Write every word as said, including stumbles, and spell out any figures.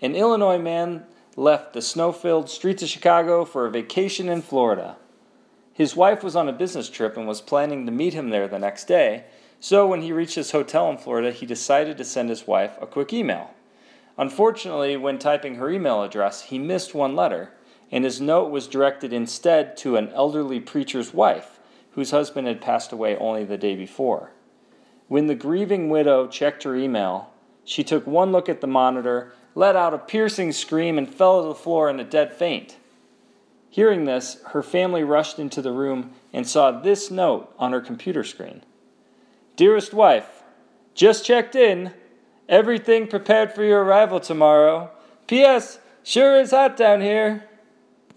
An Illinois man left the snow-filled streets of Chicago for a vacation in Florida. His wife was on a business trip and was planning to meet him there the next day, so when he reached his hotel in Florida, he decided to send his wife a quick email. Unfortunately, when typing her email address, he missed one letter, and his note was directed instead to an elderly preacher's wife, whose husband had passed away only the day before. When the grieving widow checked her email, she took one look at the monitor, let out a piercing scream, and fell to the floor in a dead faint. Hearing this, her family rushed into the room and saw this note on her computer screen. Dearest wife, just checked in. Everything prepared for your arrival tomorrow. P S. Sure is hot down here.